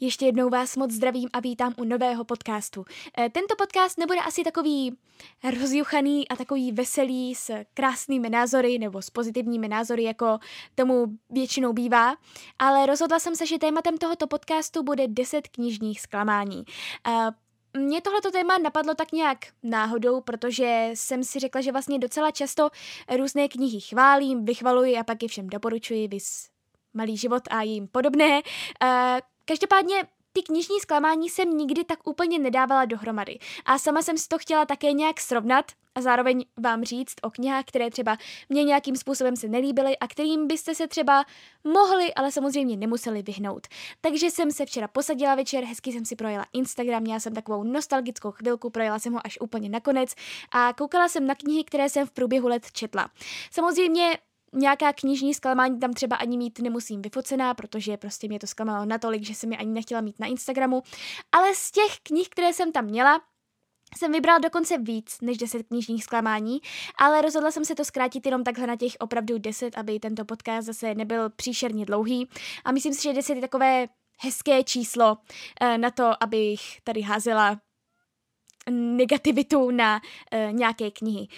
Ještě jednou vás moc zdravím a vítám u nového podcastu. Tento podcast nebude asi takový rozjuchaný a takový veselý s krásnými názory nebo s pozitivními názory, jako tomu většinou bývá, ale rozhodla jsem se, že tématem tohoto podcastu bude 10 knižních zklamání. Mě tohleto téma napadlo tak nějak náhodou, protože jsem si řekla, že vlastně docela často různé knihy chválím, vychvaluji a pak je všem doporučuji, viz Malý život a jim podobné. Každopádně ty knižní zklamání jsem nikdy tak úplně nedávala dohromady a sama jsem si to chtěla také nějak srovnat a zároveň vám říct o knihách, které třeba mě nějakým způsobem se nelíbily a kterým byste se třeba mohli, ale samozřejmě nemuseli vyhnout. Takže jsem se včera posadila večer, hezky jsem si projela Instagram, měla jsem takovou nostalgickou chvilku, projela jsem ho až úplně nakonec a koukala jsem na knihy, které jsem v průběhu let četla. Samozřejmě nějaká knižní zklamání tam třeba ani mít nemusím vyfocená, protože prostě mě to zklamalo natolik, že jsem je ani nechtěla mít na Instagramu. Ale z těch knih, které jsem tam měla, jsem vybrala dokonce víc než 10 knižních zklamání, ale rozhodla jsem se to zkrátit jenom takhle na těch opravdu 10, aby tento podcast zase nebyl příšerně dlouhý. A myslím si, že 10 je takové hezké číslo na to, abych tady házela negativitu na nějaké knihy.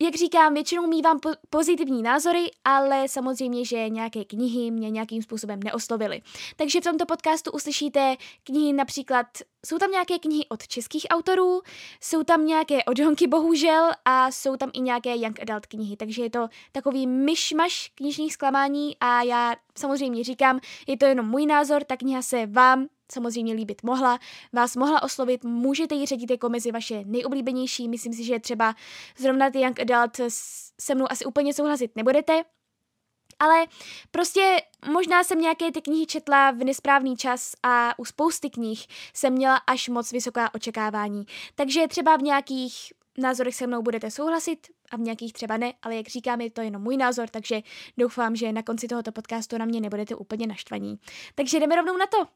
Jak říkám, většinou mívám pozitivní názory, ale samozřejmě, že nějaké knihy mě nějakým způsobem neoslovily. Takže v tomto podcastu uslyšíte knihy například, jsou tam nějaké knihy od českých autorů, jsou tam nějaké od Honky bohužel a jsou tam i nějaké young adult knihy, takže je to takový myšmaš knižních zklamání a já samozřejmě říkám, je to jenom můj názor, ta kniha se vám samozřejmě líbit mohla, vás mohla oslovit, můžete ji řadit jako mezi vaše nejoblíbenější, myslím si, že třeba zrovna ty young adult se mnou asi úplně souhlasit nebudete, ale prostě možná jsem nějaké ty knihy četla v nesprávný čas a u spousty knih jsem měla až moc vysoká očekávání, takže třeba v nějakých názorech se mnou budete souhlasit a v nějakých třeba ne, ale jak říkám, je to jenom můj názor, takže doufám, že na konci tohoto podcastu na mě nebudete úplně naštvaní. Takže jdeme rovnou na to!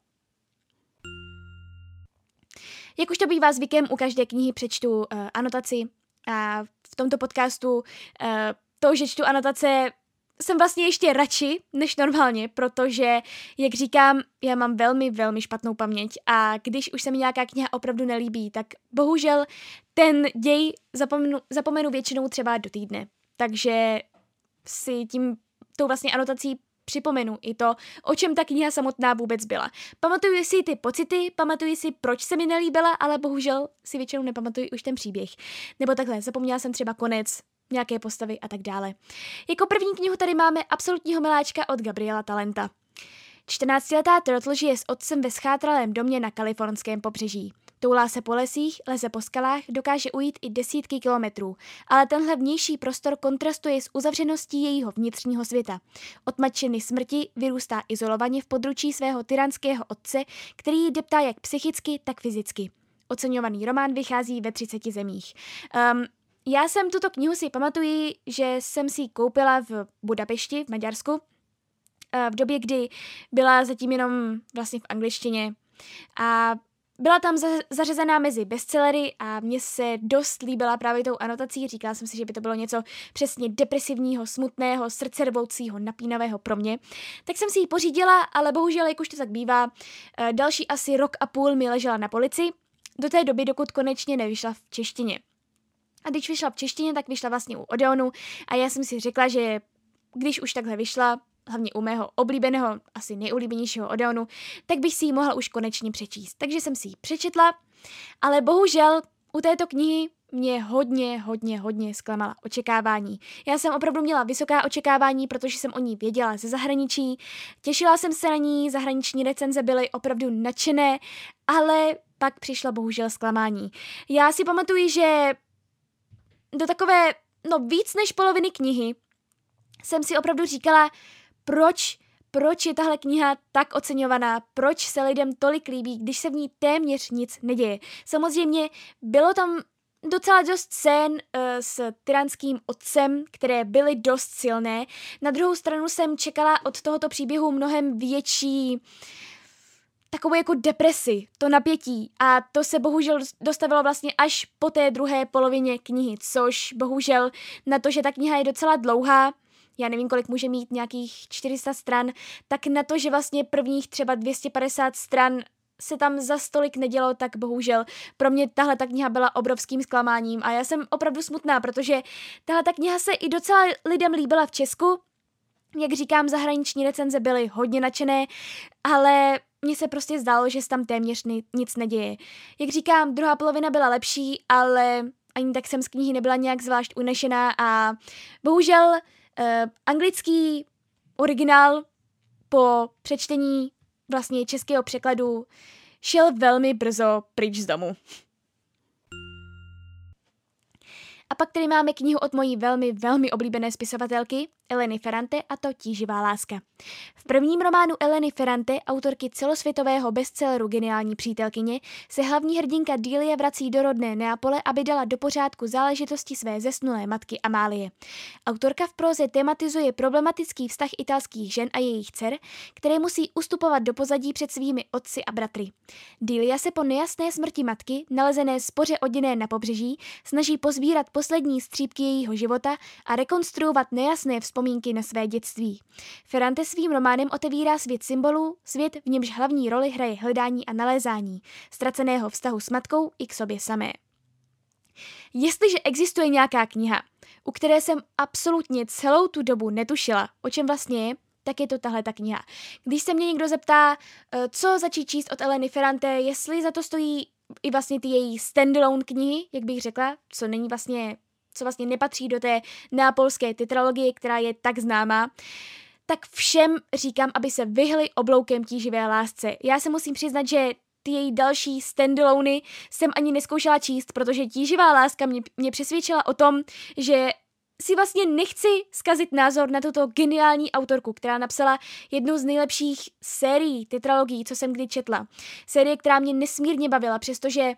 Jak už to bývá zvykem, u každé knihy přečtu anotaci a v tomto podcastu to, že čtu anotace, jsem vlastně ještě radši než normálně, protože, jak říkám, já mám velmi, velmi špatnou paměť a když už se mi nějaká kniha opravdu nelíbí, tak bohužel ten děj zapomenu většinou třeba do týdne. Takže si tou vlastně anotací připomenu i to, o čem ta kniha samotná vůbec byla. Pamatuju si ty pocity, pamatuju si, proč se mi nelíbila, ale bohužel si většinou nepamatuju už ten příběh. Nebo takhle, zapomněla jsem třeba konec, nějaké postavy a tak dále. Jako první knihu tady máme Absolutního miláčka od Gabriela Talenta. 14letá Turtle žije s otcem ve schátralém domě na kalifornském pobřeží. Toulá se po lesích, leze po skalách, dokáže ujít i desítky kilometrů, ale tenhle vnější prostor kontrastuje s uzavřeností jejího vnitřního světa. Od matčiny smrti vyrůstá izolovaně v područí svého tyranského otce, který ji deptá jak psychicky, tak fyzicky. Oceňovaný román vychází ve 30 zemích. Já jsem tuto knihu si pamatuji, že jsem si ji koupila v Budapešti, v Maďarsku, v době, kdy byla zatím jenom vlastně v angličtině a byla tam zařazená mezi bestsellery a mně se dost líbila právě tou anotací. Říkala jsem si, že by to bylo něco přesně depresivního, smutného, srdcervoucího, napínavého pro mě. Tak jsem si ji pořídila, ale bohužel, jak už to tak bývá, další asi rok a půl mi ležela na polici do té doby, dokud konečně nevyšla v češtině. A když vyšla v češtině, tak vyšla vlastně u Odeonu a já jsem si řekla, že když už takhle vyšla, hlavně u mého oblíbeného, asi nejoblíbenějšího Odeonu, tak bych si ji mohla už konečně přečíst. Takže jsem si ji přečetla, ale bohužel u této knihy mě hodně zklamala očekávání. Já jsem opravdu měla vysoká očekávání, protože jsem o ní věděla ze zahraničí, těšila jsem se na ní, zahraniční recenze byly opravdu nadšené, ale pak přišlo bohužel zklamání. Já si pamatuju, že do takové, víc než poloviny knihy jsem si opravdu říkala, proč je tahle kniha tak oceňovaná, proč se lidem tolik líbí, když se v ní téměř nic neděje. Samozřejmě bylo tam docela dost scén s tyranským otcem, které byly dost silné. Na druhou stranu jsem čekala od tohoto příběhu mnohem větší takovou jako depresi, to napětí, a to se bohužel dostavilo vlastně až po té druhé polovině knihy, což bohužel na to, že ta kniha je docela dlouhá, já nevím, kolik může mít, nějakých 400 stran, tak na to, že vlastně prvních třeba 250 stran se tam za stolik nedělo, tak bohužel pro mě tahle ta kniha byla obrovským zklamáním a já jsem opravdu smutná, protože tahle ta kniha se i docela lidem líbila v Česku. Jak říkám, zahraniční recenze byly hodně nadšené, ale mně se prostě zdálo, že se tam téměř nic neděje. Jak říkám, druhá polovina byla lepší, ale ani tak jsem z knihy nebyla nějak zvlášť unešená a bohužel anglický originál po přečtení vlastně českého překladu šel velmi brzo pryč z domu. A pak tady máme knihu od mojí velmi, velmi oblíbené spisovatelky Eleny Ferrante, a to Tíživá láska. V prvním románu Eleny Ferrante, autorky celosvětového bestselleru Geniální přítelkyně, se hlavní hrdinka Delia vrací do rodné Neapole, aby dala do pořádku záležitosti své zesnulé matky Amálie. Autorka v próze tematizuje problematický vztah italských žen a jejich dcer, které musí ustupovat do pozadí před svými otci a bratry. Delia se po nejasné smrti matky, nalezené spoře oděné na pobřeží, snaží pozbírat poslední střípky jejího života a rekonstruovat nejasné vzpomínky na své dětství. Ferrante svým románem otevírá svět symbolů, svět, v němž hlavní roli hraje hledání a nalézání ztraceného vztahu s matkou i k sobě samé. Jestliže existuje nějaká kniha, u které jsem absolutně celou tu dobu netušila, o čem vlastně je, tak je to tahle ta kniha. Když se mě někdo zeptá, co začít číst od Eleny Ferrante, jestli za to stojí i vlastně ty její standalone knihy, jak bych řekla, co vlastně nepatří do té neapolské tetralogie, která je tak známá, tak všem říkám, aby se vyhli obloukem Tíživé lásce. Já se musím přiznat, že ty její další standalony jsem ani neskoušela číst, protože Tíživá láska mě přesvědčila o tom, že si vlastně nechci zkazit názor na tuto geniální autorku, která napsala jednu z nejlepších sérií tetralogií, co jsem kdy četla. Série, která mě nesmírně bavila, přestože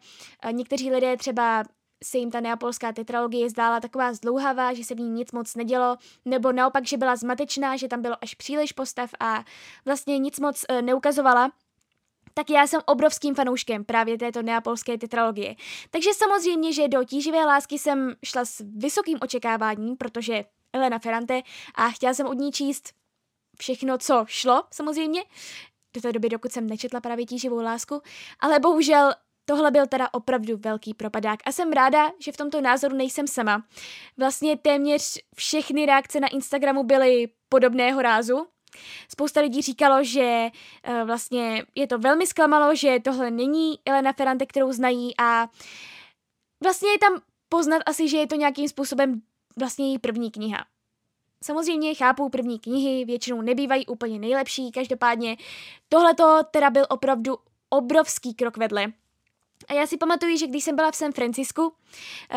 někteří lidé třeba se jim ta neapolská tetralogie zdála taková zdlouhavá, že se v ní nic moc nedělo, nebo naopak, že byla zmatečná, že tam bylo až příliš postav a vlastně nic moc neukazovala, tak já jsem obrovským fanouškem právě této neapolské tetralogie. Takže samozřejmě, že do Tíživé lásky jsem šla s vysokým očekáváním, protože Elena Ferrante, a chtěla jsem od ní číst všechno, co šlo, samozřejmě, do té doby, dokud jsem nečetla právě Tíživou lásku, ale bohužel tohle byl teda opravdu velký propadák a jsem ráda, že v tomto názoru nejsem sama. Vlastně téměř všechny reakce na Instagramu byly podobného rázu. Spousta lidí říkalo, že vlastně je to velmi zklamalo, že tohle není Elena Ferrante, kterou znají, a vlastně je tam poznat asi, že je to nějakým způsobem vlastně její první kniha. Samozřejmě chápu, první knihy většinou nebývají úplně nejlepší, každopádně tohleto teda byl opravdu obrovský krok vedle. A já si pamatuju, že když jsem byla v San Francisku,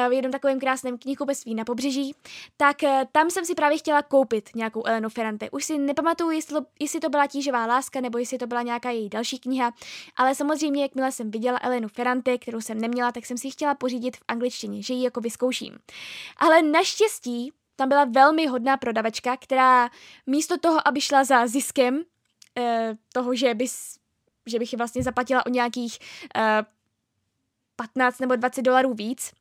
v jednom takovém krásném knihkupectví na pobřeží, tak tam jsem si právě chtěla koupit nějakou Elenu Ferrante. Už si nepamatuju, jestli to byla Tíživá láska, nebo jestli to byla nějaká její další kniha, ale samozřejmě, jakmile jsem viděla Elenu Ferrante, kterou jsem neměla, tak jsem si chtěla pořídit v angličtině, že ji jako vyzkouším. Ale naštěstí tam byla velmi hodná prodavačka, která místo toho, aby šla za ziskem, toho, že bych ji vlastně zaplatila o nějakých $15 nebo $20 víc,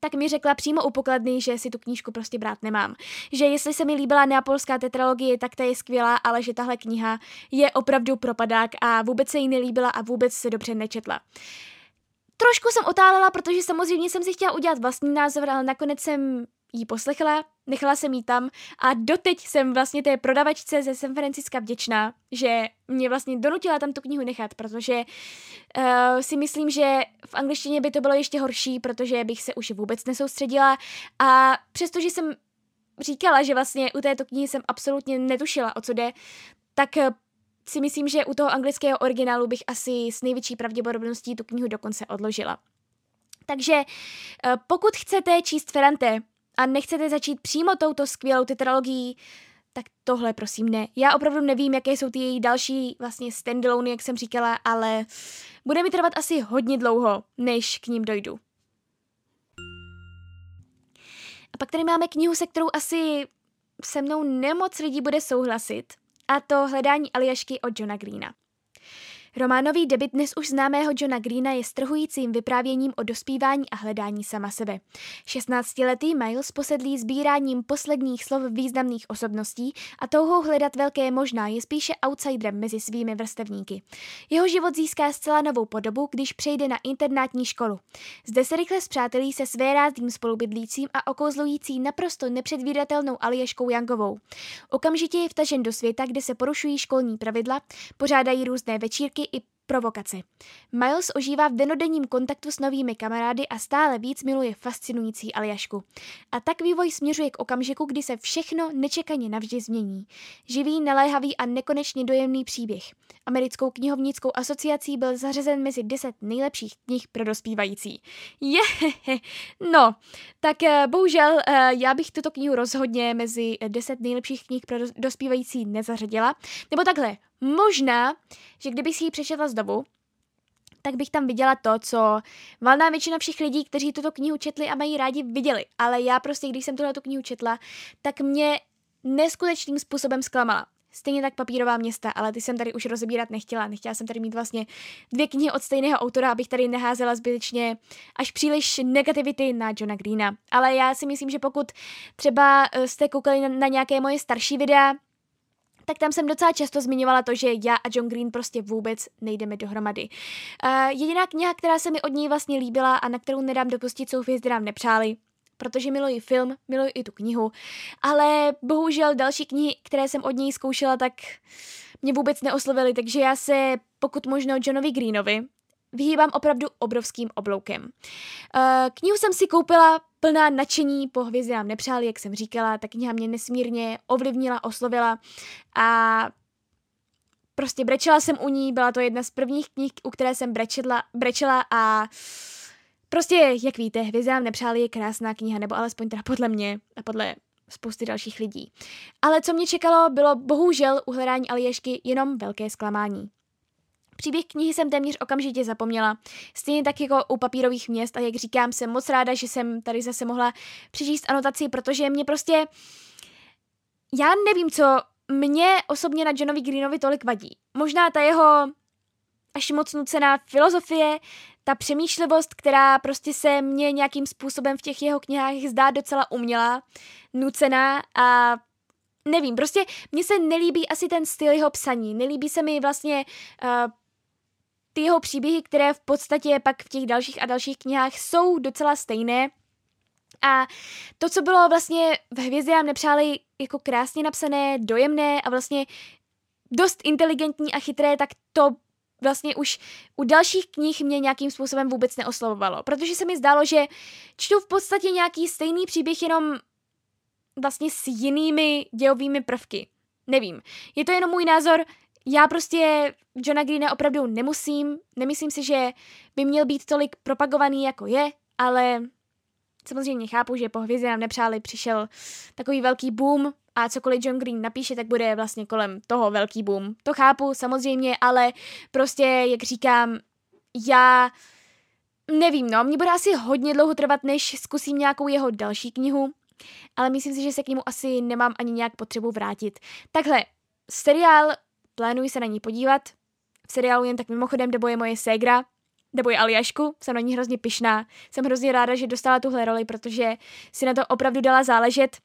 tak mi řekla přímo u pokladny, že si tu knížku prostě brát nemám. Že jestli se mi líbila neapolská tetralogie, tak ta je skvělá, ale že tahle kniha je opravdu propadák a vůbec se jí nelíbila a vůbec se dobře nečetla. Trošku jsem otálela, protože samozřejmě jsem si chtěla udělat vlastní názor, ale nakonec jsem ji poslechla, nechala jsem ji tam a doteď jsem vlastně té prodavačce ze San Franciska vděčná, že mě vlastně donutila tam tu knihu nechat, protože si myslím, že v angličtině by to bylo ještě horší, protože bych se už vůbec nesoustředila, a přestože jsem říkala, že vlastně u této knihy jsem absolutně netušila, o co jde, tak si myslím, že u toho anglického originálu bych asi s největší pravděpodobností tu knihu dokonce odložila. Takže pokud chcete číst Ferrante a nechcete začít přímo touto skvělou tetralogií, tak tohle prosím ne. Já opravdu nevím, jaké jsou ty její další vlastně standalone, jak jsem říkala, ale bude mi trvat asi hodně dlouho, než k ním dojdu. A pak tady máme knihu, se kterou asi se mnou nemoc lidí bude souhlasit, a to Hledání Aljašky od Johna Greena. Románový debut dnes už známého Johna Greena je strhujícím vyprávěním o dospívání a hledání sama sebe. 16-letý Miles posedlí sbíráním posledních slov významných osobností a touhou hledat velké možná je spíše outsiderem mezi svými vrstevníky. Jeho život získá zcela novou podobu, když přejde na internátní školu. Zde se rychle spřátelí se svérázným spolubydlícím a okouzlující naprosto nepředvídatelnou Aljaškou Yangovou. Okamžitě je vtažen do světa, kde se porušují školní pravidla, pořádají různé večírky i provokace. Miles ožívá v dennodenním kontaktu s novými kamarády a stále víc miluje fascinující Aljašku. A tak vývoj směřuje k okamžiku, kdy se všechno nečekaně navždy změní. Živý, naléhavý a nekonečně dojemný příběh. Americkou knihovnickou asociací byl zařazen mezi 10 nejlepších knih pro dospívající. No, tak bohužel já bych tuto knihu rozhodně mezi 10 nejlepších knih pro dospívající nezařadila. Nebo takhle, možná, že kdybych si ji přečetla znovu, tak bych tam viděla to, co valná většina všech lidí, kteří tuto knihu četli a mají rádi, viděli. Ale já prostě, když jsem tuhletu knihu četla, tak mě neskutečným způsobem zklamala. Stejně tak Papírová města, ale ty jsem tady už rozebírat nechtěla. Nechtěla jsem tady mít vlastně 2 knihy od stejného autora, abych tady neházela zbytečně až příliš negativity na Johna Greena. Ale já si myslím, že pokud třeba jste koukali na nějaké moje starší videa, tak tam jsem docela často zmiňovala to, že já a John Green prostě vůbec nejdeme dohromady. Jediná kniha, která se mi od něj vlastně líbila a na kterou nedám dopustit, jsou Hvězdy nám nepřáli, protože miluji film, miluji i tu knihu, ale bohužel další knihy, které jsem od něj zkoušela, tak mě vůbec neoslovily, takže já se pokud možno Johnovi Greenovi vyhýbám opravdu obrovským obloukem. Knihu jsem si koupila plná nadšení, po Hvězdy nám nepřáli, jak jsem říkala, ta kniha mě nesmírně ovlivnila, oslovila a prostě brečela jsem u ní, byla to jedna z prvních knih, u které jsem brečela a prostě, jak víte, Hvězdy nám nepřáli je krásná kniha, nebo alespoň teda podle mě a podle spousty dalších lidí. Ale co mě čekalo, bylo bohužel u Hledání Aljašky jenom velké zklamání. Příběh knihy jsem téměř okamžitě zapomněla. Stejně tak jako u Papírových měst a jak říkám, jsem moc ráda, že jsem tady zase mohla přečíst anotaci, protože mě prostě... Já nevím, co mě osobně na Johnovi Greenovi tolik vadí. Možná ta jeho až moc nucená filozofie, ta přemýšlivost, která prostě se mně nějakým způsobem v těch jeho knihách zdá docela umělá, nucená a... Nevím, prostě mně se nelíbí asi ten styl jeho psaní, nelíbí se mi vlastně ty jeho příběhy, které v podstatě pak v těch dalších a dalších knihách jsou docela stejné. A to, co bylo vlastně v Hvězdy nám nepřáli jako krásně napsané, dojemné a vlastně dost inteligentní a chytré, tak to vlastně už u dalších knih mě nějakým způsobem vůbec neoslovovalo, protože se mi zdálo, že čtu v podstatě nějaký stejný příběh, jenom vlastně s jinými dějovými prvky. Nevím. Je to jenom můj názor. Já prostě Johna Greena opravdu nemusím. Nemyslím si, že by měl být tolik propagovaný, jako je, ale samozřejmě chápu, že po Hvězdě nám nepřáli přišel takový velký boom a cokoliv John Green napíše, tak bude vlastně kolem toho velký boom. To chápu, samozřejmě, ale prostě, jak říkám, já nevím, no, mně bude asi hodně dlouho trvat, než zkusím nějakou jeho další knihu, ale myslím si, že se k němu asi nemám ani nějak potřebu vrátit. Takhle, seriál, plánuji se na ní podívat. V seriálu jen tak mimochodem debuje moje ségra, debuje Aljašku, jsem na ní hrozně pyšná. Jsem hrozně ráda, že dostala tuhle roli, protože si na to opravdu dala záležet.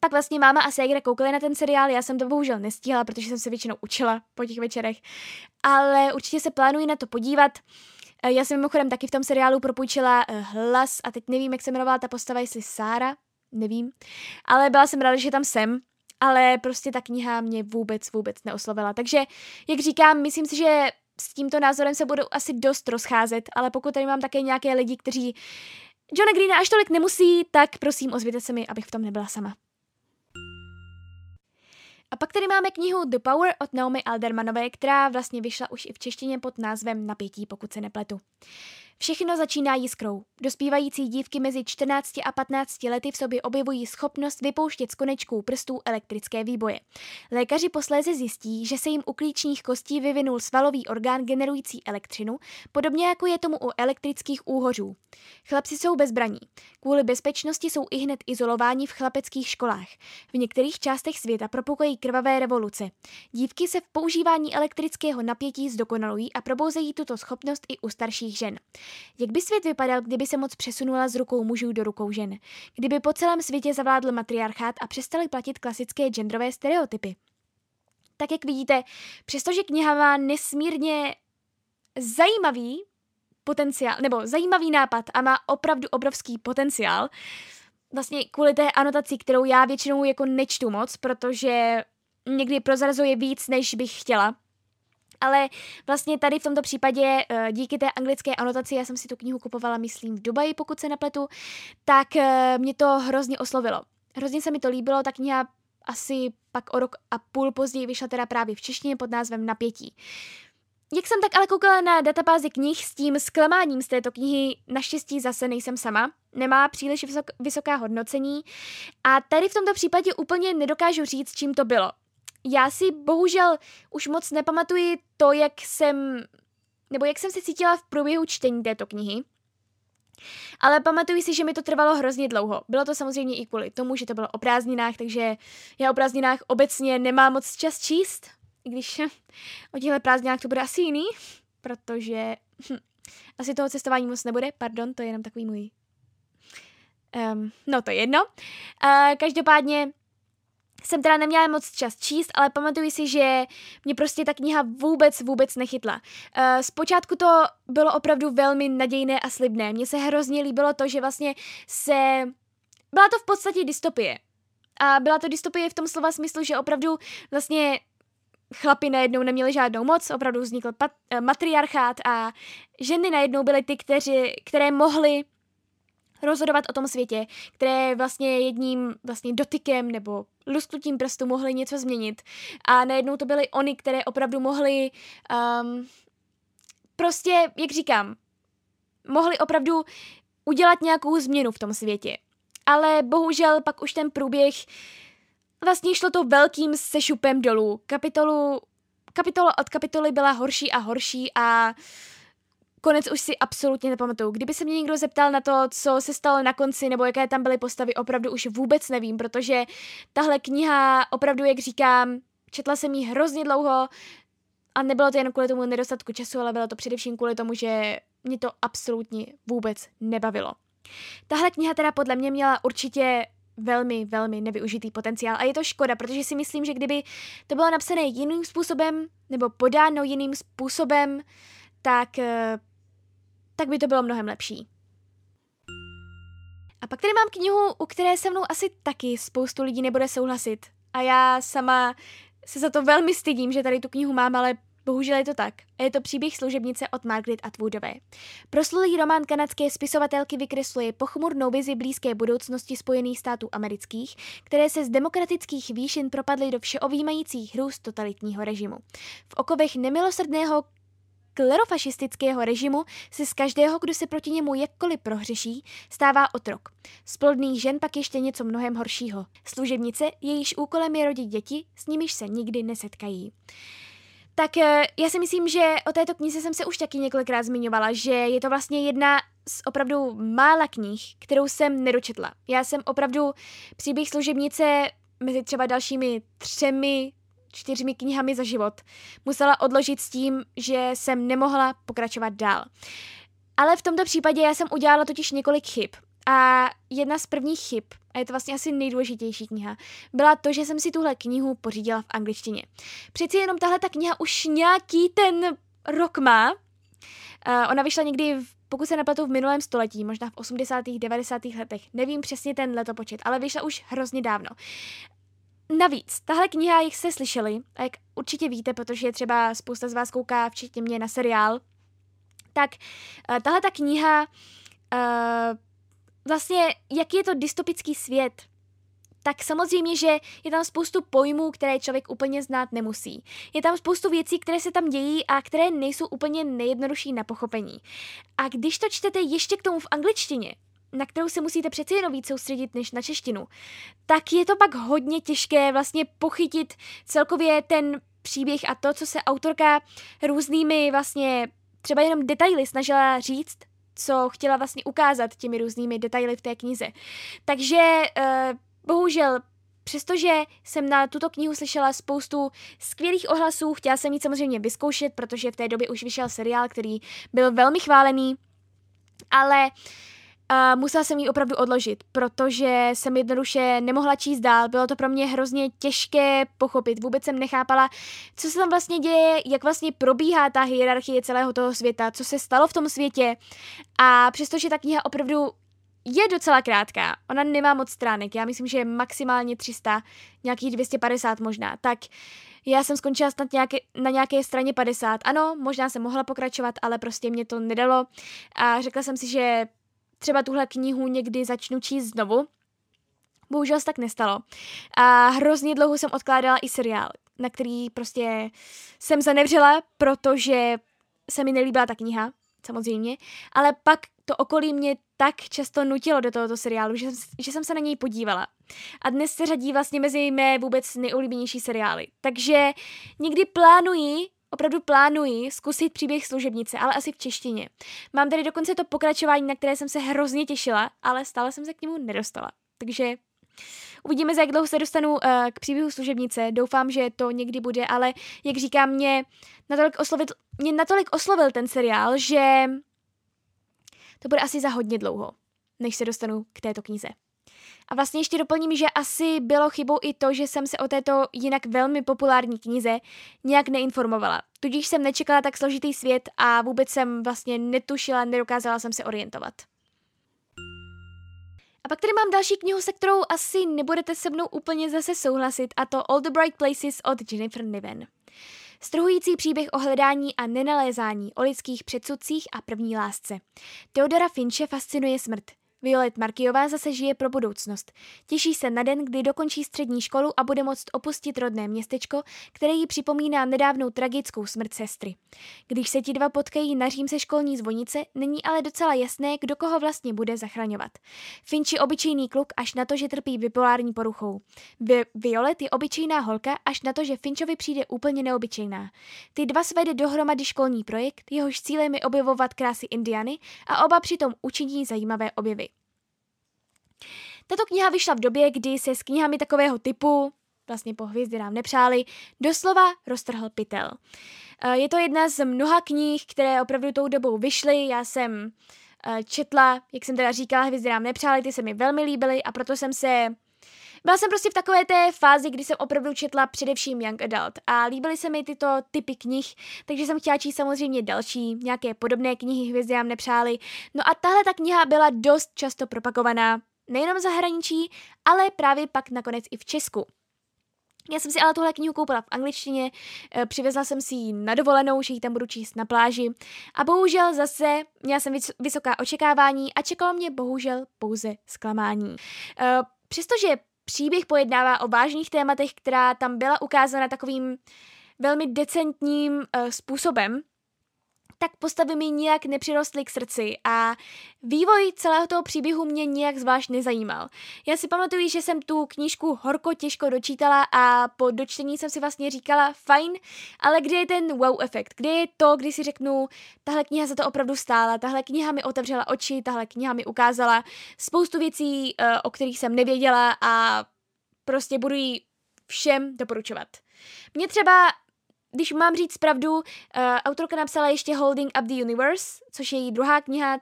Pak vlastně máma a ségra koukali na ten seriál, já jsem to bohužel nestihla, protože jsem se většinou učila po těch večerech. Ale určitě se plánuji na to podívat. Já jsem mimochodem taky v tom seriálu propůjčila hlas a teď nevím, jak se jmenovala ta postava, jestli Sára. Nevím, ale byla jsem ráda, že tam jsem, ale prostě ta kniha mě vůbec neoslovila. Takže, jak říkám, myslím si, že s tímto názorem se budu asi dost rozcházet, ale pokud tady mám také nějaké lidi, kteří Johna Greena až tolik nemusí, tak prosím, ozvěte se mi, abych v tom nebyla sama. A pak tady máme knihu The Power od Naomi Aldermanové, která vlastně vyšla už i v češtině pod názvem Napětí, pokud se nepletu. Všechno začíná jiskrou. Dospívající dívky mezi 14 a 15 lety v sobě objevují schopnost vypouštět z konečků prstů elektrické výboje. Lékaři posléze zjistí, že se jim u klíčních kostí vyvinul svalový orgán generující elektřinu, podobně jako je tomu u elektrických úhořů. Chlapci jsou bezbraní. Kvůli bezpečnosti jsou ihned izolováni v chlapeckých školách. V některých částech světa propukají krvavé revoluce. Dívky se v používání elektrického napětí zdokonalují a probouzejí tuto schopnost i u starších žen. Jak by svět vypadal, kdyby se moc přesunula z rukou mužů do rukou žen? Kdyby po celém světě zavládl matriarchát a přestaly platit klasické genderové stereotypy? Tak jak vidíte, přestože kniha má nesmírně zajímavý potenciál, nebo zajímavý nápad a má opravdu obrovský potenciál, vlastně kvůli té anotaci, kterou já většinou jako nečtu moc, protože někdy prozrazuje víc, než bych chtěla. Ale vlastně tady v tomto případě díky té anglické anotaci, já jsem si tu knihu kupovala, myslím, v Dubaji, pokud se nepletu, tak mě to hrozně oslovilo. Hrozně se mi to líbilo, ta kniha asi pak o rok a půl později vyšla teda právě v češtině pod názvem Napětí. Jak jsem tak ale koukala na databázi knih, s tím zklamáním z této knihy naštěstí zase nejsem sama. Nemá příliš vysoká hodnocení a tady v tomto případě úplně nedokážu říct, čím to bylo. Já si bohužel už moc nepamatuji to, jak jsem se cítila v průběhu čtení této knihy, ale pamatuji si, že mi to trvalo hrozně dlouho. Bylo to samozřejmě i kvůli tomu, že to bylo o prázdninách, takže já o prázdninách obecně nemám moc čas číst, i když o těchto prázdninách to bude asi jiný, protože asi toho cestování moc nebude, pardon, to je jenom takový můj... to je jedno. Každopádně... jsem teda neměla moc čas číst, ale pamatuju si, že mě prostě ta kniha vůbec nechytla. Zpočátku to bylo opravdu velmi nadějné a slibné. Mně se hrozně líbilo to, že vlastně byla to v podstatě dystopie. A byla to dystopie v tom slova smyslu, že opravdu vlastně chlapi najednou neměli žádnou moc, opravdu vznikl matriarchát a ženy najednou byly ty, které mohly rozhodovat o tom světě, které vlastně jedním vlastně dotykem nebo lusknutím prstu mohly něco změnit. A najednou to byly oni, které opravdu mohly, mohly opravdu udělat nějakou změnu v tom světě. Ale bohužel pak už ten průběh, vlastně šlo to velkým sešupem dolů. Kapitola od kapitoly byla horší a horší a konec už si absolutně nepamatuju. Kdyby se mě někdo zeptal na to, co se stalo na konci, nebo jaké tam byly postavy, opravdu už vůbec nevím, protože tahle kniha, opravdu, jak říkám, četla jsem ji hrozně dlouho a nebylo to jen kvůli tomu nedostatku času, ale bylo to především kvůli tomu, že mě to absolutně vůbec nebavilo. Tahle kniha teda podle mě měla určitě velmi nevyužitý potenciál a je to škoda, protože si myslím, že kdyby to bylo napsané jiným způsobem, nebo podáno jiným způsobem, tak by to bylo mnohem lepší. A pak tady mám knihu, u které se mnou asi taky spoustu lidí nebude souhlasit. A já sama se za to velmi stydím, že tady tu knihu mám, ale bohužel je to tak. A je to Příběh služebnice od Margaret Atwoodové. Proslulý román kanadské spisovatelky vykresluje pochmurnou vizi blízké budoucnosti Spojených států amerických, které se z demokratických výšin propadly do všeobjímajících hrůz totalitního režimu. V okovech nemilosrdného klerofašistického režimu se z každého, kdo se proti němu jakkoliv prohřeší, stává otrok. Z plodných žen pak ještě něco mnohem horšího. Služebnice, jejíž úkolem je rodit děti, s nimiž se nikdy nesetkají. Tak já si myslím, že o této knize jsem se už taky několikrát zmiňovala, že je to vlastně jedna z opravdu mála knih, kterou jsem nedočetla. Já jsem opravdu Příběh služebnice mezi třeba dalšími 4 knihami za život musela odložit s tím, že jsem nemohla pokračovat dál. Ale v tomto případě já jsem udělala totiž několik chyb. A jedna z prvních chyb, a je to vlastně asi nejdůležitější kniha, byla to, že jsem si tuhle knihu pořídila v angličtině. Přeci jenom tahle ta kniha už nějaký ten rok má. Ona vyšla někdy, pokud se nepletu, v minulém století, možná v 80. 90. letech. Nevím přesně ten letopočet, ale vyšla už hrozně dávno. Navíc, tahle kniha, jak jste slyšeli, a jak určitě víte, protože třeba spousta z vás kouká, včetně mě, na seriál, tak tahle ta kniha, vlastně, jak je to dystopický svět, tak samozřejmě, že je tam spoustu pojmů, které člověk úplně znát nemusí. Je tam spoustu věcí, které se tam dějí a které nejsou úplně nejjednodušší na pochopení. A když to čtete ještě k tomu v angličtině, na kterou se musíte přeci jenom víc soustředit než na češtinu, tak je to pak hodně těžké vlastně pochytit celkově ten příběh a to, co se autorka různými vlastně třeba jenom detaily snažila říct, co chtěla vlastně ukázat těmi různými detaily v té knize. Takže bohužel, přestože jsem na tuto knihu slyšela spoustu skvělých ohlasů, chtěla jsem ji samozřejmě vyzkoušet, protože v té době už vyšel seriál, který byl velmi chválený, ale musela jsem ji opravdu odložit, protože jsem jednoduše nemohla číst dál, bylo to pro mě hrozně těžké pochopit, vůbec jsem nechápala, co se tam vlastně děje, jak vlastně probíhá ta hierarchie celého toho světa, co se stalo v tom světě. A přestože ta kniha opravdu je docela krátká, ona nemá moc stránek, já myslím, že maximálně 300, nějakých 250 možná, tak já jsem skončila snad na nějaké straně 50, ano, možná jsem mohla pokračovat, ale prostě mě to nedalo a řekla jsem si, že třeba tuhle knihu někdy začnu číst znovu. Bohužel se tak nestalo. A hrozně dlouho jsem odkládala i seriál, na který prostě jsem zanevřela, protože se mi nelíbila ta kniha, samozřejmě. Ale pak to okolí mě tak často nutilo do tohoto seriálu, že jsem se na něj podívala. A dnes se řadí vlastně mezi mé vůbec nejoblíbenější seriály. Takže někdy opravdu plánuji zkusit příběh služebnice, ale asi v češtině. Mám tady dokonce to pokračování, na které jsem se hrozně těšila, ale stále jsem se k němu nedostala. Takže uvidíme, za jak dlouho se dostanu k příběhu služebnice. Doufám, že to někdy bude, ale jak říkám, mě natolik oslovil ten seriál, že to bude asi za hodně dlouho, než se dostanu k této knize. A vlastně ještě doplním, že asi bylo chybou i to, že jsem se o této jinak velmi populární knize nějak neinformovala. Tudíž jsem nečekala tak složitý svět a vůbec jsem vlastně netušila, nedokázala jsem se orientovat. A pak tady mám další knihu, se kterou asi nebudete se mnou úplně zase souhlasit, a to All the Bright Places od Jennifer Niven. Strhující příběh o hledání a nenalézání, o lidských předsudcích a první lásce. Theodora Finche fascinuje smrt. Violet Markijová zase žije pro budoucnost. Těší se na den, kdy dokončí střední školu a bude moct opustit rodné městečko, které jí připomíná nedávnou tragickou smrt sestry. Když se ti dva potkají na římse školní zvonice, není ale docela jasné, kdo koho vlastně bude zachraňovat. Finch je obyčejný kluk až na to, že trpí bipolární poruchou. Violet je obyčejná holka až na to, že Finchovi přijde úplně neobyčejná. Ty dva svede dohromady školní projekt, jehož cílem je objevovat krásy Indiany a oba přitom učiní zajímavé objevy. Tato kniha vyšla v době, kdy se s knihami takového typu, vlastně po Hvězdy nám nepřáli, doslova roztrhl pytel. Je to jedna z mnoha knih, které opravdu tou dobou vyšly. Já jsem četla, jak jsem teda říkala, Hvězdy nám nepřáli, ty se mi velmi líbily a proto byla jsem prostě v takové té fázi, kdy jsem opravdu četla především young adult a líbily se mi tyto typy knih, takže jsem chtěla číst samozřejmě další, nějaké podobné knihy Hvězdy nám nepřáli. No a tahle ta kniha byla dost často propagovaná, nejenom v zahraničí, ale právě pak nakonec i v Česku. Já jsem si ale tuhle knihu koupila v angličtině, přivezla jsem si ji na dovolenou, že ji tam budu číst na pláži a bohužel zase měla jsem vysoká očekávání a čekalo mě bohužel pouze zklamání. Přestože příběh pojednává o vážných tématech, která tam byla ukázána takovým velmi decentním způsobem, tak postavy mi nijak nepřirostly k srdci a vývoj celého toho příběhu mě nijak zvlášť nezajímal. Já si pamatuju, že jsem tu knížku horko těžko dočítala a po dočtení jsem si vlastně říkala fajn, ale kde je ten wow efekt? Kde je to, když si řeknu, tahle kniha za to opravdu stála, tahle kniha mi otevřela oči, tahle kniha mi ukázala spoustu věcí, o kterých jsem nevěděla a prostě budu ji všem doporučovat. Mě třeba, když mám říct pravdu, autorka napsala ještě Holding Up the Universe, což je její druhá kniha,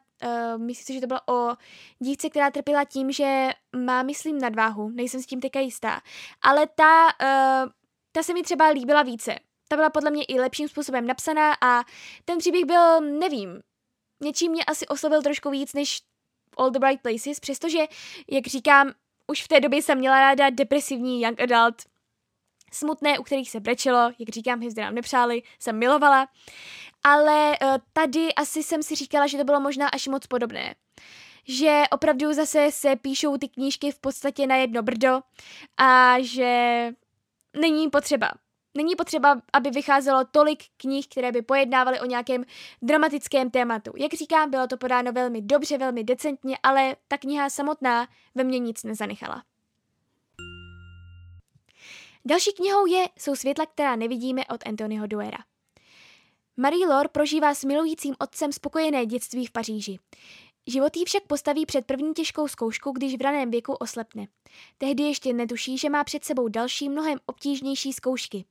myslím si, že to bylo o dívce, která trpěla tím, že má, myslím, nadváhu, nejsem s tím teďka jistá, ale ta se mi třeba líbila více. Ta byla podle mě i lepším způsobem napsaná a ten příběh byl, nevím, něčím mě asi oslovil trošku víc než All the Bright Places, přestože, jak říkám, už v té době jsem měla ráda depresivní young adult, smutné, u kterých se brečelo, jak říkám, Hvězdy nám nepřáli, jsem milovala, ale tady asi jsem si říkala, že to bylo možná až moc podobné. že opravdu zase se píšou ty knížky v podstatě na jedno brdo a že není potřeba, aby vycházelo tolik knih, které by pojednávaly o nějakém dramatickém tématu. Jak říkám, bylo to podáno velmi dobře, velmi decentně, ale ta kniha samotná ve mně nic nezanechala. Další knihou Jsou světla, která nevidíme od Anthonyho Doera. Marie-Laure prožívá s milujícím otcem spokojené dětství v Paříži. Život jí však postaví před první těžkou zkoušku, když v raném věku oslepne. Tehdy ještě netuší, že má před sebou další, mnohem obtížnější zkoušky.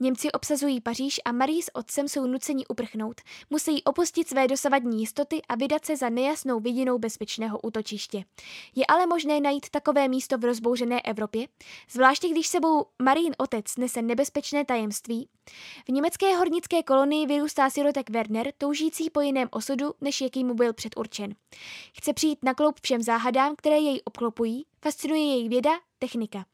Němci obsazují Paříž a Marie s otcem jsou nuceni uprchnout. Musí opustit své dosavadní jistoty a vydat se za nejasnou vidinou bezpečného útočiště. Je ale možné najít takové místo v rozbouřené Evropě, zvláště když sebou Marien otec nese nebezpečné tajemství. V německé hornické kolonii vyrůstá sirotek Werner, toužící po jiném osudu, než jaký mu byl předurčen. Chce přijít na kloup všem záhadám, které jej obklopují, fascinuje jej věda, technika.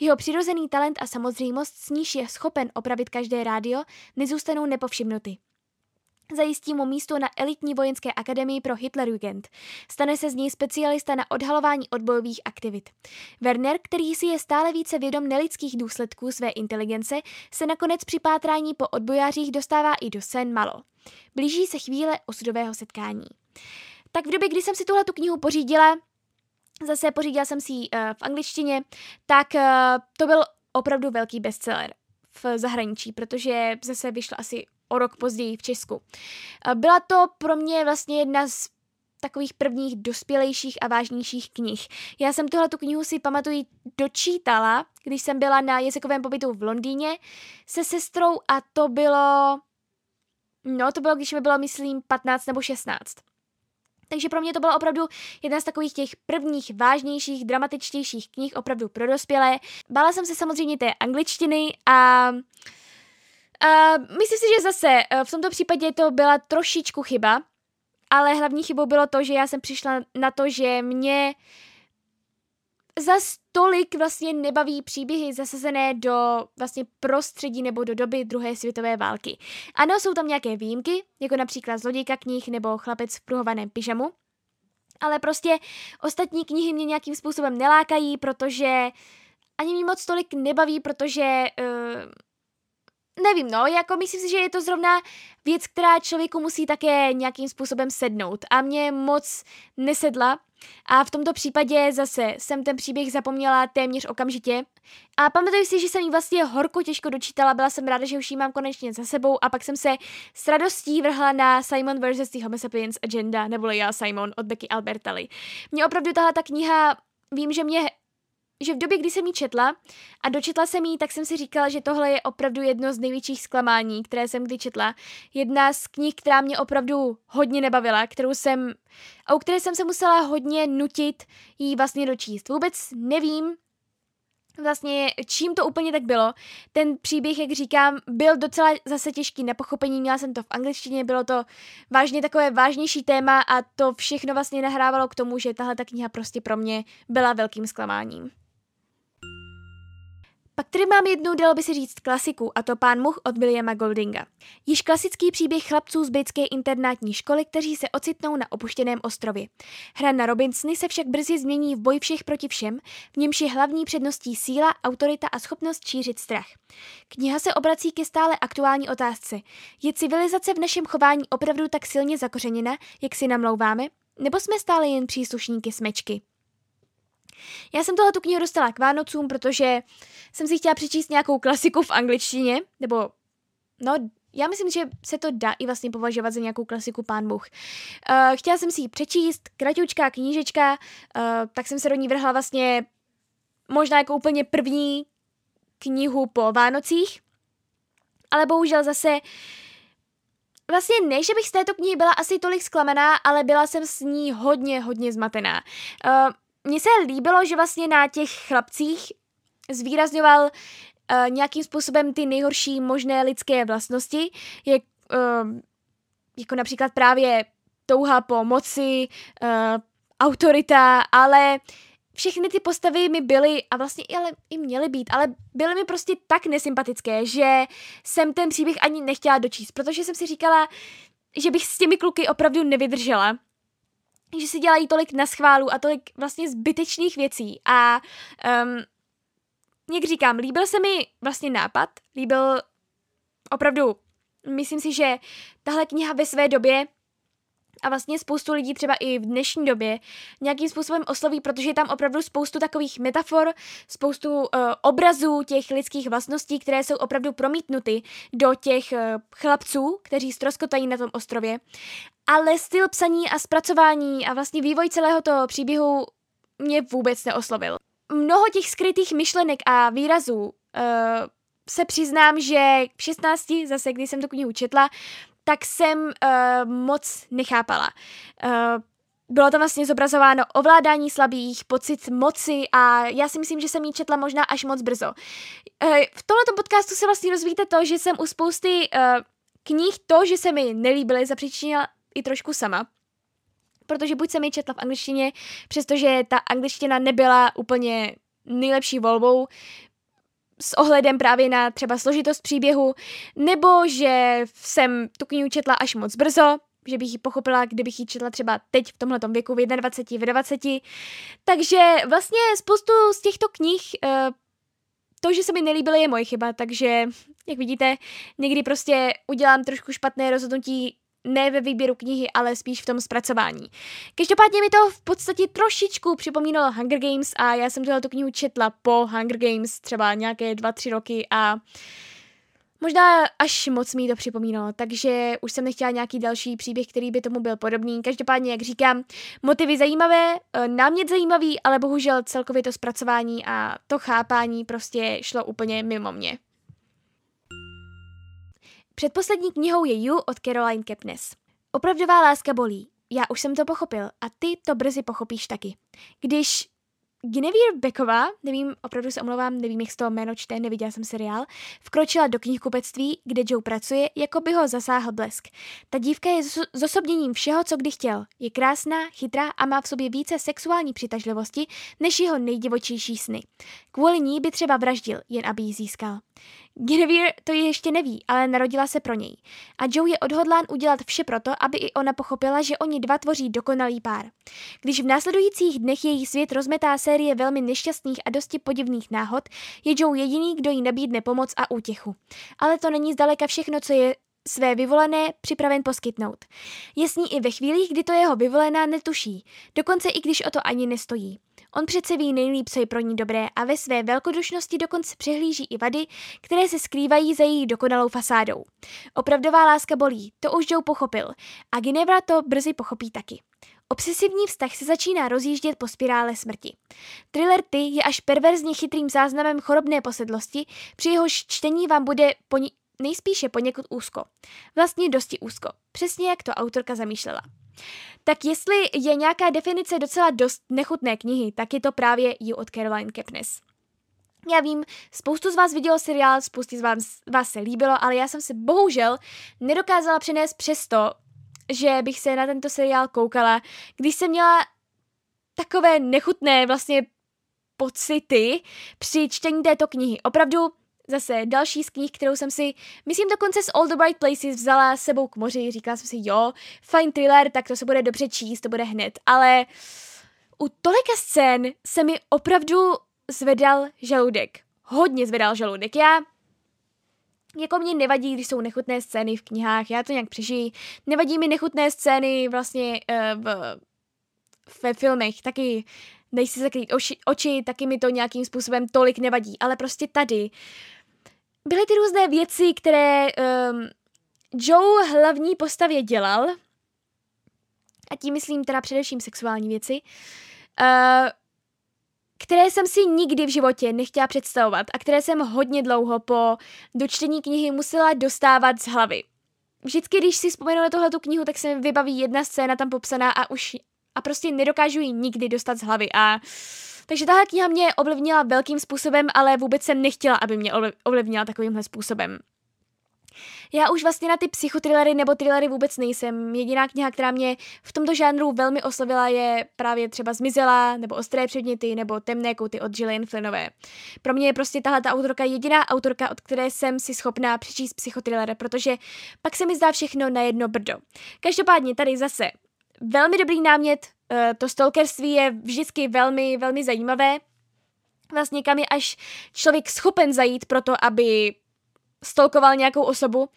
Jeho přirozený talent a samozřejmost, s níž je schopen opravit každé rádio, nezůstanou nepovšimnuty. Zajistí mu místo na elitní vojenské akademii pro Hitlerjugend. Stane se z něj specialista na odhalování odbojových aktivit. Werner, který si je stále více vědom nelidských důsledků své inteligence, se nakonec při pátrání po odbojářích dostává i do Saint-Malo. Blíží se chvíle osudového setkání. Tak v době, kdy jsem si tuhle knihu pořídila jsem si ji v angličtině, tak to byl opravdu velký bestseller v zahraničí, protože zase vyšla asi o rok později v Česku. Byla to pro mě vlastně jedna z takových prvních dospělejších a vážnějších knih. Já jsem tuhle knihu si pamatuju dočítala, když jsem byla na jazykovém pobytu v Londýně se sestrou a to bylo, když mi bylo, myslím, 15 nebo 16. Takže pro mě to byla opravdu jedna z takových těch prvních vážnějších, dramatičtějších knih, opravdu pro dospělé. Bála jsem se samozřejmě té angličtiny a myslím si, že zase v tomto případě to byla trošičku chyba, ale hlavní chybou bylo to, že já jsem přišla na to, že mě zas tolik vlastně nebaví příběhy zasazené do vlastně prostředí nebo do doby druhé světové války. Ano, jsou tam nějaké výjimky, jako například Zlodějka knih nebo Chlapec v pruhovaném pyžamu, ale prostě ostatní knihy mě nějakým způsobem nelákají, protože ani mě moc tolik nebaví, protože myslím si, že je to zrovna věc, která člověku musí také nějakým způsobem sednout a mě moc nesedla a v tomto případě zase jsem ten příběh zapomněla téměř okamžitě a pamatuju si, že jsem ji vlastně horko těžko dočítala, byla jsem ráda, že už ji mám konečně za sebou a pak jsem se s radostí vrhla na Simon vs. The Homo Sapiens Agenda, neboli Já, Simon od Becky Albertalli. Mě opravdu tahle ta kniha, vím, že v době, kdy jsem ji četla a dočetla jsem ji, tak jsem si říkala, že tohle je opravdu jedno z největších zklamání, které jsem kdy četla. Jedna z knih, která mě opravdu hodně nebavila, o které jsem se musela hodně nutit ji vlastně dočíst. Vůbec nevím vlastně, čím to úplně tak bylo. Ten příběh, jak říkám, byl docela zase těžký na pochopení, měla jsem to v angličtině, bylo to vážně takové vážnější téma a to všechno vlastně nahrávalo k tomu, že tahle ta kniha prostě pro mě byla velkým zklamáním. Pak tady mám jednu, dalo by se říct, klasiku, a to Pán much od Williama Goldinga. Již klasický příběh chlapců z britské internátní školy, kteří se ocitnou na opuštěném ostrově. Hra na Robinsony se však brzy změní v boj všech proti všem, v němž je hlavní předností síla, autorita a schopnost šířit strach. Kniha se obrací ke stále aktuální otázce. Je civilizace v našem chování opravdu tak silně zakořeněna, jak si namlouváme, nebo jsme stále jen příslušníky smečky? Já jsem tohle knihu dostala k Vánocům, protože jsem si chtěla přečíst nějakou klasiku v angličtině, já myslím, že se to dá i vlastně považovat za nějakou klasiku Pán Bůh. Chtěla jsem si ji přečíst, kraťoučká knížečka, tak jsem se do ní vrhla vlastně možná jako úplně první knihu po Vánocích, ale bohužel zase vlastně ne, že bych z této knihy byla asi tolik zklamaná, ale byla jsem s ní hodně, hodně zmatená. Mně se líbilo, že vlastně na těch chlapcích zvýrazňoval nějakým způsobem ty nejhorší možné lidské vlastnosti, jako například právě touha po moci, autorita, ale všechny ty postavy mi byly, a vlastně i měly být, ale byly mi prostě tak nesympatické, že jsem ten příběh ani nechtěla dočíst, protože jsem si říkala, že bych s těmi kluky opravdu nevydržela. že si dělají tolik naschválů a tolik vlastně zbytečných věcí. A jak říkám, líbil se mi vlastně nápad, líbil opravdu, myslím si, že tahle kniha ve své době a vlastně spoustu lidí třeba i v dnešní době nějakým způsobem osloví, protože je tam opravdu spoustu takových metafor, spoustu obrazů těch lidských vlastností, které jsou opravdu promítnuty do těch chlapců, kteří ztroskotají na tom ostrově. Ale styl psaní a zpracování a vlastně vývoj celého toho příběhu mě vůbec neoslovil. Mnoho těch skrytých myšlenek a výrazů se přiznám, že v 16, zase když jsem tu knihu četla, tak jsem moc nechápala. Bylo tam vlastně zobrazováno ovládání slabých, pocit moci a já si myslím, že jsem ji četla možná až moc brzo. V tomto podcastu se vlastně rozvíte to, že jsem u spousty knih to, že se mi nelíbily, zapříčinila i trošku sama. Protože buď jsem ji četla v angličtině, přestože ta angličtina nebyla úplně nejlepší volbou, s ohledem právě na třeba složitost příběhu, nebo že jsem tu knihu četla až moc brzo, že bych ji pochopila, kdybych ji četla třeba teď v tomhletom věku, v 21, v 20. Takže vlastně spoustu z těchto knih, to, že se mi nelíbily, je moje chyba, takže, jak vidíte, někdy prostě udělám trošku špatné rozhodnutí, ne ve výběru knihy, ale spíš v tom zpracování. Každopádně mi to v podstatě trošičku připomínalo Hunger Games a já jsem tuto knihu četla po Hunger Games třeba nějaké 2-3 roky a možná až moc mi to připomínalo, takže už jsem nechtěla nějaký další příběh, který by tomu byl podobný. Každopádně, jak říkám, motivy zajímavé, námět zajímavý, ale bohužel celkově to zpracování a to chápání prostě šlo úplně mimo mě. Předposlední knihou je You od Caroline Kepnes. Opravdová láska bolí. Já už jsem to pochopil a ty to brzy pochopíš taky. Když Guinevere Becková, nevím, opravdu se omlouvám, nevím, jak se to jméno čte, neviděla jsem seriál, vkročila do knihkupectví, kde Joe pracuje, jako by ho zasáhl blesk. Ta dívka je zosobněním všeho, co kdy chtěl. Je krásná, chytrá a má v sobě více sexuální přitažlivosti než jeho nejdivočejší sny. Kvůli ní by třeba vraždil, jen aby ji získal. Guinevere to ještě neví, ale narodila se pro něj. A Joe je odhodlán udělat vše proto, aby i ona pochopila, že oni dva tvoří dokonalý pár. Když v následujících dnech její svět rozmetá série velmi nešťastných a dosti podivných náhod, je Joe jediný, kdo jí nabídne pomoc a útěchu. Ale to není zdaleka všechno, co je své vyvolené připraven poskytnout. Je s ní i ve chvílích, kdy to jeho vyvolená netuší, dokonce i když o to ani nestojí. On přece ví nejlíp, co je pro ní dobré a ve své velkodušnosti dokonce přehlíží i vady, které se skrývají za její dokonalou fasádou. Opravdová láska bolí, to už Joe pochopil a Ginevra to brzy pochopí taky. Obsesivní vztah se začíná rozjíždět po spirále smrti. Thriller Ty je až perverzně chytrým záznamem chorobné posedlosti, při jehož čtení vám bude nejspíše poněkud úzko. Vlastně dosti úzko, přesně jak to autorka zamýšlela. Tak jestli je nějaká definice docela dost nechutné knihy, tak je to právě You od Caroline Kepnes. Já vím, spoustu z vás vidělo seriál, spoustu z vás se líbilo, ale já jsem se bohužel nedokázala přenést přesto, že bych se na tento seriál koukala, když jsem měla takové nechutné vlastně pocity při čtení této knihy. Opravdu zase další z knih, kterou jsem si, myslím dokonce z All the Right Places vzala s sebou k moři, říkala jsem si jo, fajn thriller, tak to se bude dobře číst, to bude hned, ale u tolika scén se mi opravdu zvedal žaludek. Hodně zvedal žaludek. Jako mě nevadí, když jsou nechutné scény v knihách, já to nějak přežiji. Nevadí mi nechutné scény vlastně ve filmech, taky než si zakrýt oči, taky mi to nějakým způsobem tolik nevadí, ale prostě tady byly ty různé věci, které Joe hlavní postavě dělal, a tím myslím teda především sexuální věci, které jsem si nikdy v životě nechtěla představovat a které jsem hodně dlouho po dočtení knihy musela dostávat z hlavy. Vždycky, když si vzpomenu na tohletu knihu, tak se mi vybaví jedna scéna tam popsaná a už a prostě nedokážu ji nikdy dostat z hlavy. Takže tahle kniha mě ovlivnila velkým způsobem, ale vůbec jsem nechtěla, aby mě ovlivnila takovýmhle způsobem. Já už vlastně na ty psychotrillery nebo trillery vůbec nejsem. Jediná kniha, která mě v tomto žánru velmi oslovila, je právě třeba Zmizela, nebo Ostré předměty, nebo Temné kouty od Gillian Flynnové. Pro mě je prostě tahle ta autorka jediná autorka, od které jsem si schopná přečíst psychotriller, protože pak se mi zdá všechno na jedno brdo. Každopádně tady zase velmi dobrý námět, to stalkerství je vždycky velmi, velmi zajímavé. Vlastně kam je až člověk schopen zajít pro to, aby stalkoval nějakou osobu.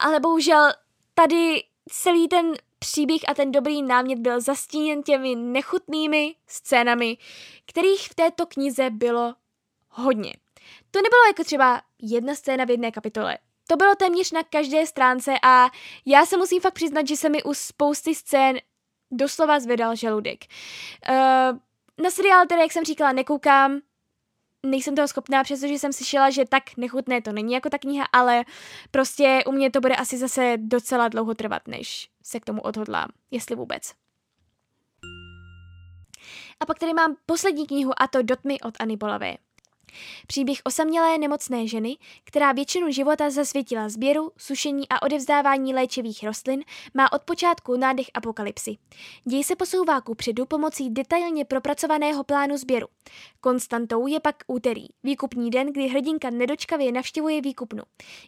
Ale bohužel tady celý ten příběh a ten dobrý námět byl zastíněn těmi nechutnými scénami, kterých v této knize bylo hodně. To nebylo jako třeba jedna scéna v jedné kapitole. To bylo téměř na každé stránce a já se musím fakt přiznat, že se mi u spousty scén doslova zvedal žaludek. Na seriál teda, jak jsem říkala, nekoukám, nejsem toho schopná, přestože jsem slyšela, že tak nechutné to není jako ta kniha, ale prostě u mě to bude asi zase docela dlouho trvat, než se k tomu odhodlám, jestli vůbec. A pak tady mám poslední knihu, a to Do tmy od Anny Bolavé. Příběh osamělé nemocné ženy, která většinu života zasvětila sběru, sušení a odevzdávání léčivých rostlin, má od počátku nádech apokalypsy. Děj se posouvá kupředu pomocí detailně propracovaného plánu sběru. Konstantou je pak úterý, výkupní den, kdy hrdinka nedočkavě navštěvuje výkupnu.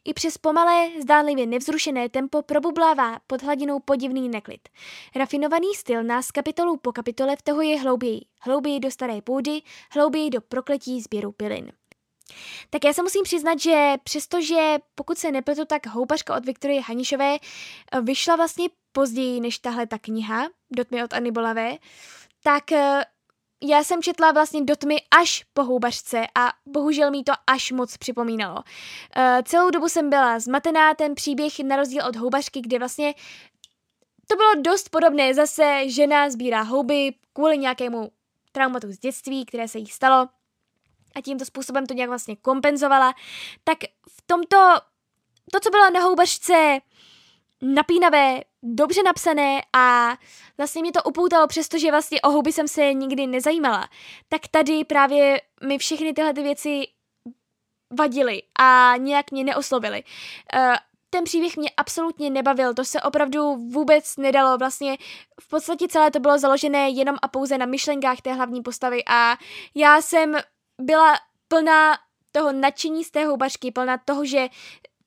I přes pomalé, zdánlivě nevzrušené tempo probublává pod hladinou podivný neklid. Rafinovaný styl nás kapitolu po kapitole vtahuje hlouběji. Hlouběji do staré půdy, hlouběji do prokletí sběru pilin. Tak já se musím přiznat, že přestože, pokud se nepletu, tak Houpařka od Viktorie Hanišové vyšla vlastně později než tahle ta kniha, Do tmy od Anny Bolavé, tak já jsem četla vlastně Do tmy až po Houpařce a bohužel mi to až moc připomínalo. Celou dobu jsem byla zmatená, ten příběh na rozdíl od Houpařky, kde vlastně to bylo dost podobné, zase žena sbírá houby kvůli nějakému traumatu z dětství, které se jí stalo a tímto způsobem to nějak vlastně kompenzovala, tak v tomto, to, co bylo na Houpařce napínavé, dobře napsané a vlastně mě to upoutalo, přestože vlastně o houby jsem se nikdy nezajímala, tak tady právě mi všechny tyhle ty věci vadily a nějak mě neoslovily. Ten příběh mě absolutně nebavil, to se opravdu vůbec nedalo, vlastně v podstatě celé to bylo založené jenom a pouze na myšlenkách té hlavní postavy a já jsem byla plná toho nadšení z té Houpařky, plná toho, že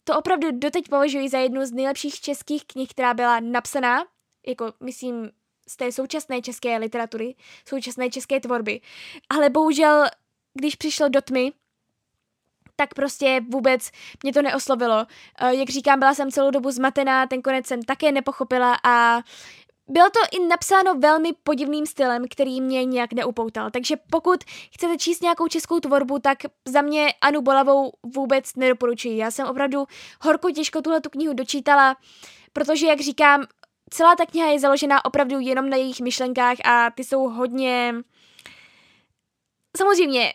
to opravdu doteď považuji za jednu z nejlepších českých knih, která byla napsaná, jako myslím z té současné české literatury, současné české tvorby, ale bohužel, když přišlo Do tmy, tak prostě vůbec mě to neoslovilo. Jak říkám, byla jsem celou dobu zmatená, ten konec jsem také nepochopila a bylo to i napsáno velmi podivným stylem, který mě nějak neupoutal. Takže pokud chcete číst nějakou českou tvorbu, tak za mě Annu Bolavou vůbec nedoporučuji. Já jsem opravdu horko těžko tuhle tu knihu dočítala, protože, jak říkám, celá ta kniha je založená opravdu jenom na jejich myšlenkách a ty jsou hodně... Samozřejmě,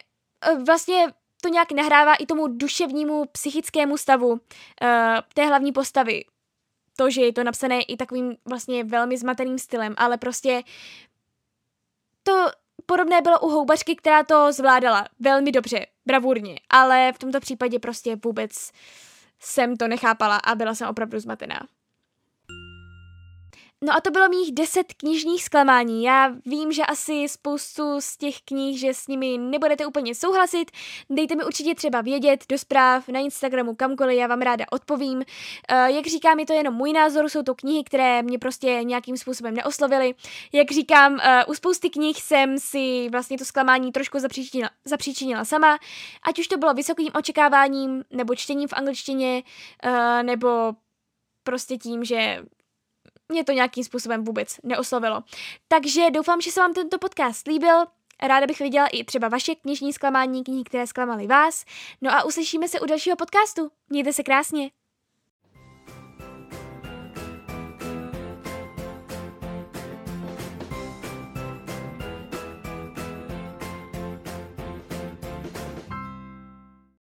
vlastně... to nějak nahrává i tomu duševnímu, psychickému stavu té hlavní postavy. To, že je to napsané i takovým vlastně velmi zmateným stylem, ale prostě to podobné bylo u Houpařky, která to zvládala velmi dobře, bravurně, ale v tomto případě prostě vůbec jsem to nechápala a byla jsem opravdu zmatená. No a to bylo mých 10 knižních zklamání. Já vím, že asi spoustu z těch knih, že s nimi nebudete úplně souhlasit. Dejte mi určitě třeba vědět do zpráv, na Instagramu, kamkoliv, já vám ráda odpovím. Jak říkám, je to jenom můj názor, jsou to knihy, které mě prostě nějakým způsobem neoslovily. Jak říkám, u spousty knih jsem si vlastně to zklamání trošku zapříčinila sama. Ať už to bylo vysokým očekáváním, nebo čtením v angličtině, nebo prostě tím, že... mě to nějakým způsobem vůbec neoslovilo. Takže doufám, že se vám tento podcast líbil. Ráda bych viděla i třeba vaše knižní zklamání, knihy, které zklamaly vás. No a uslyšíme se u dalšího podcastu. Mějte se krásně.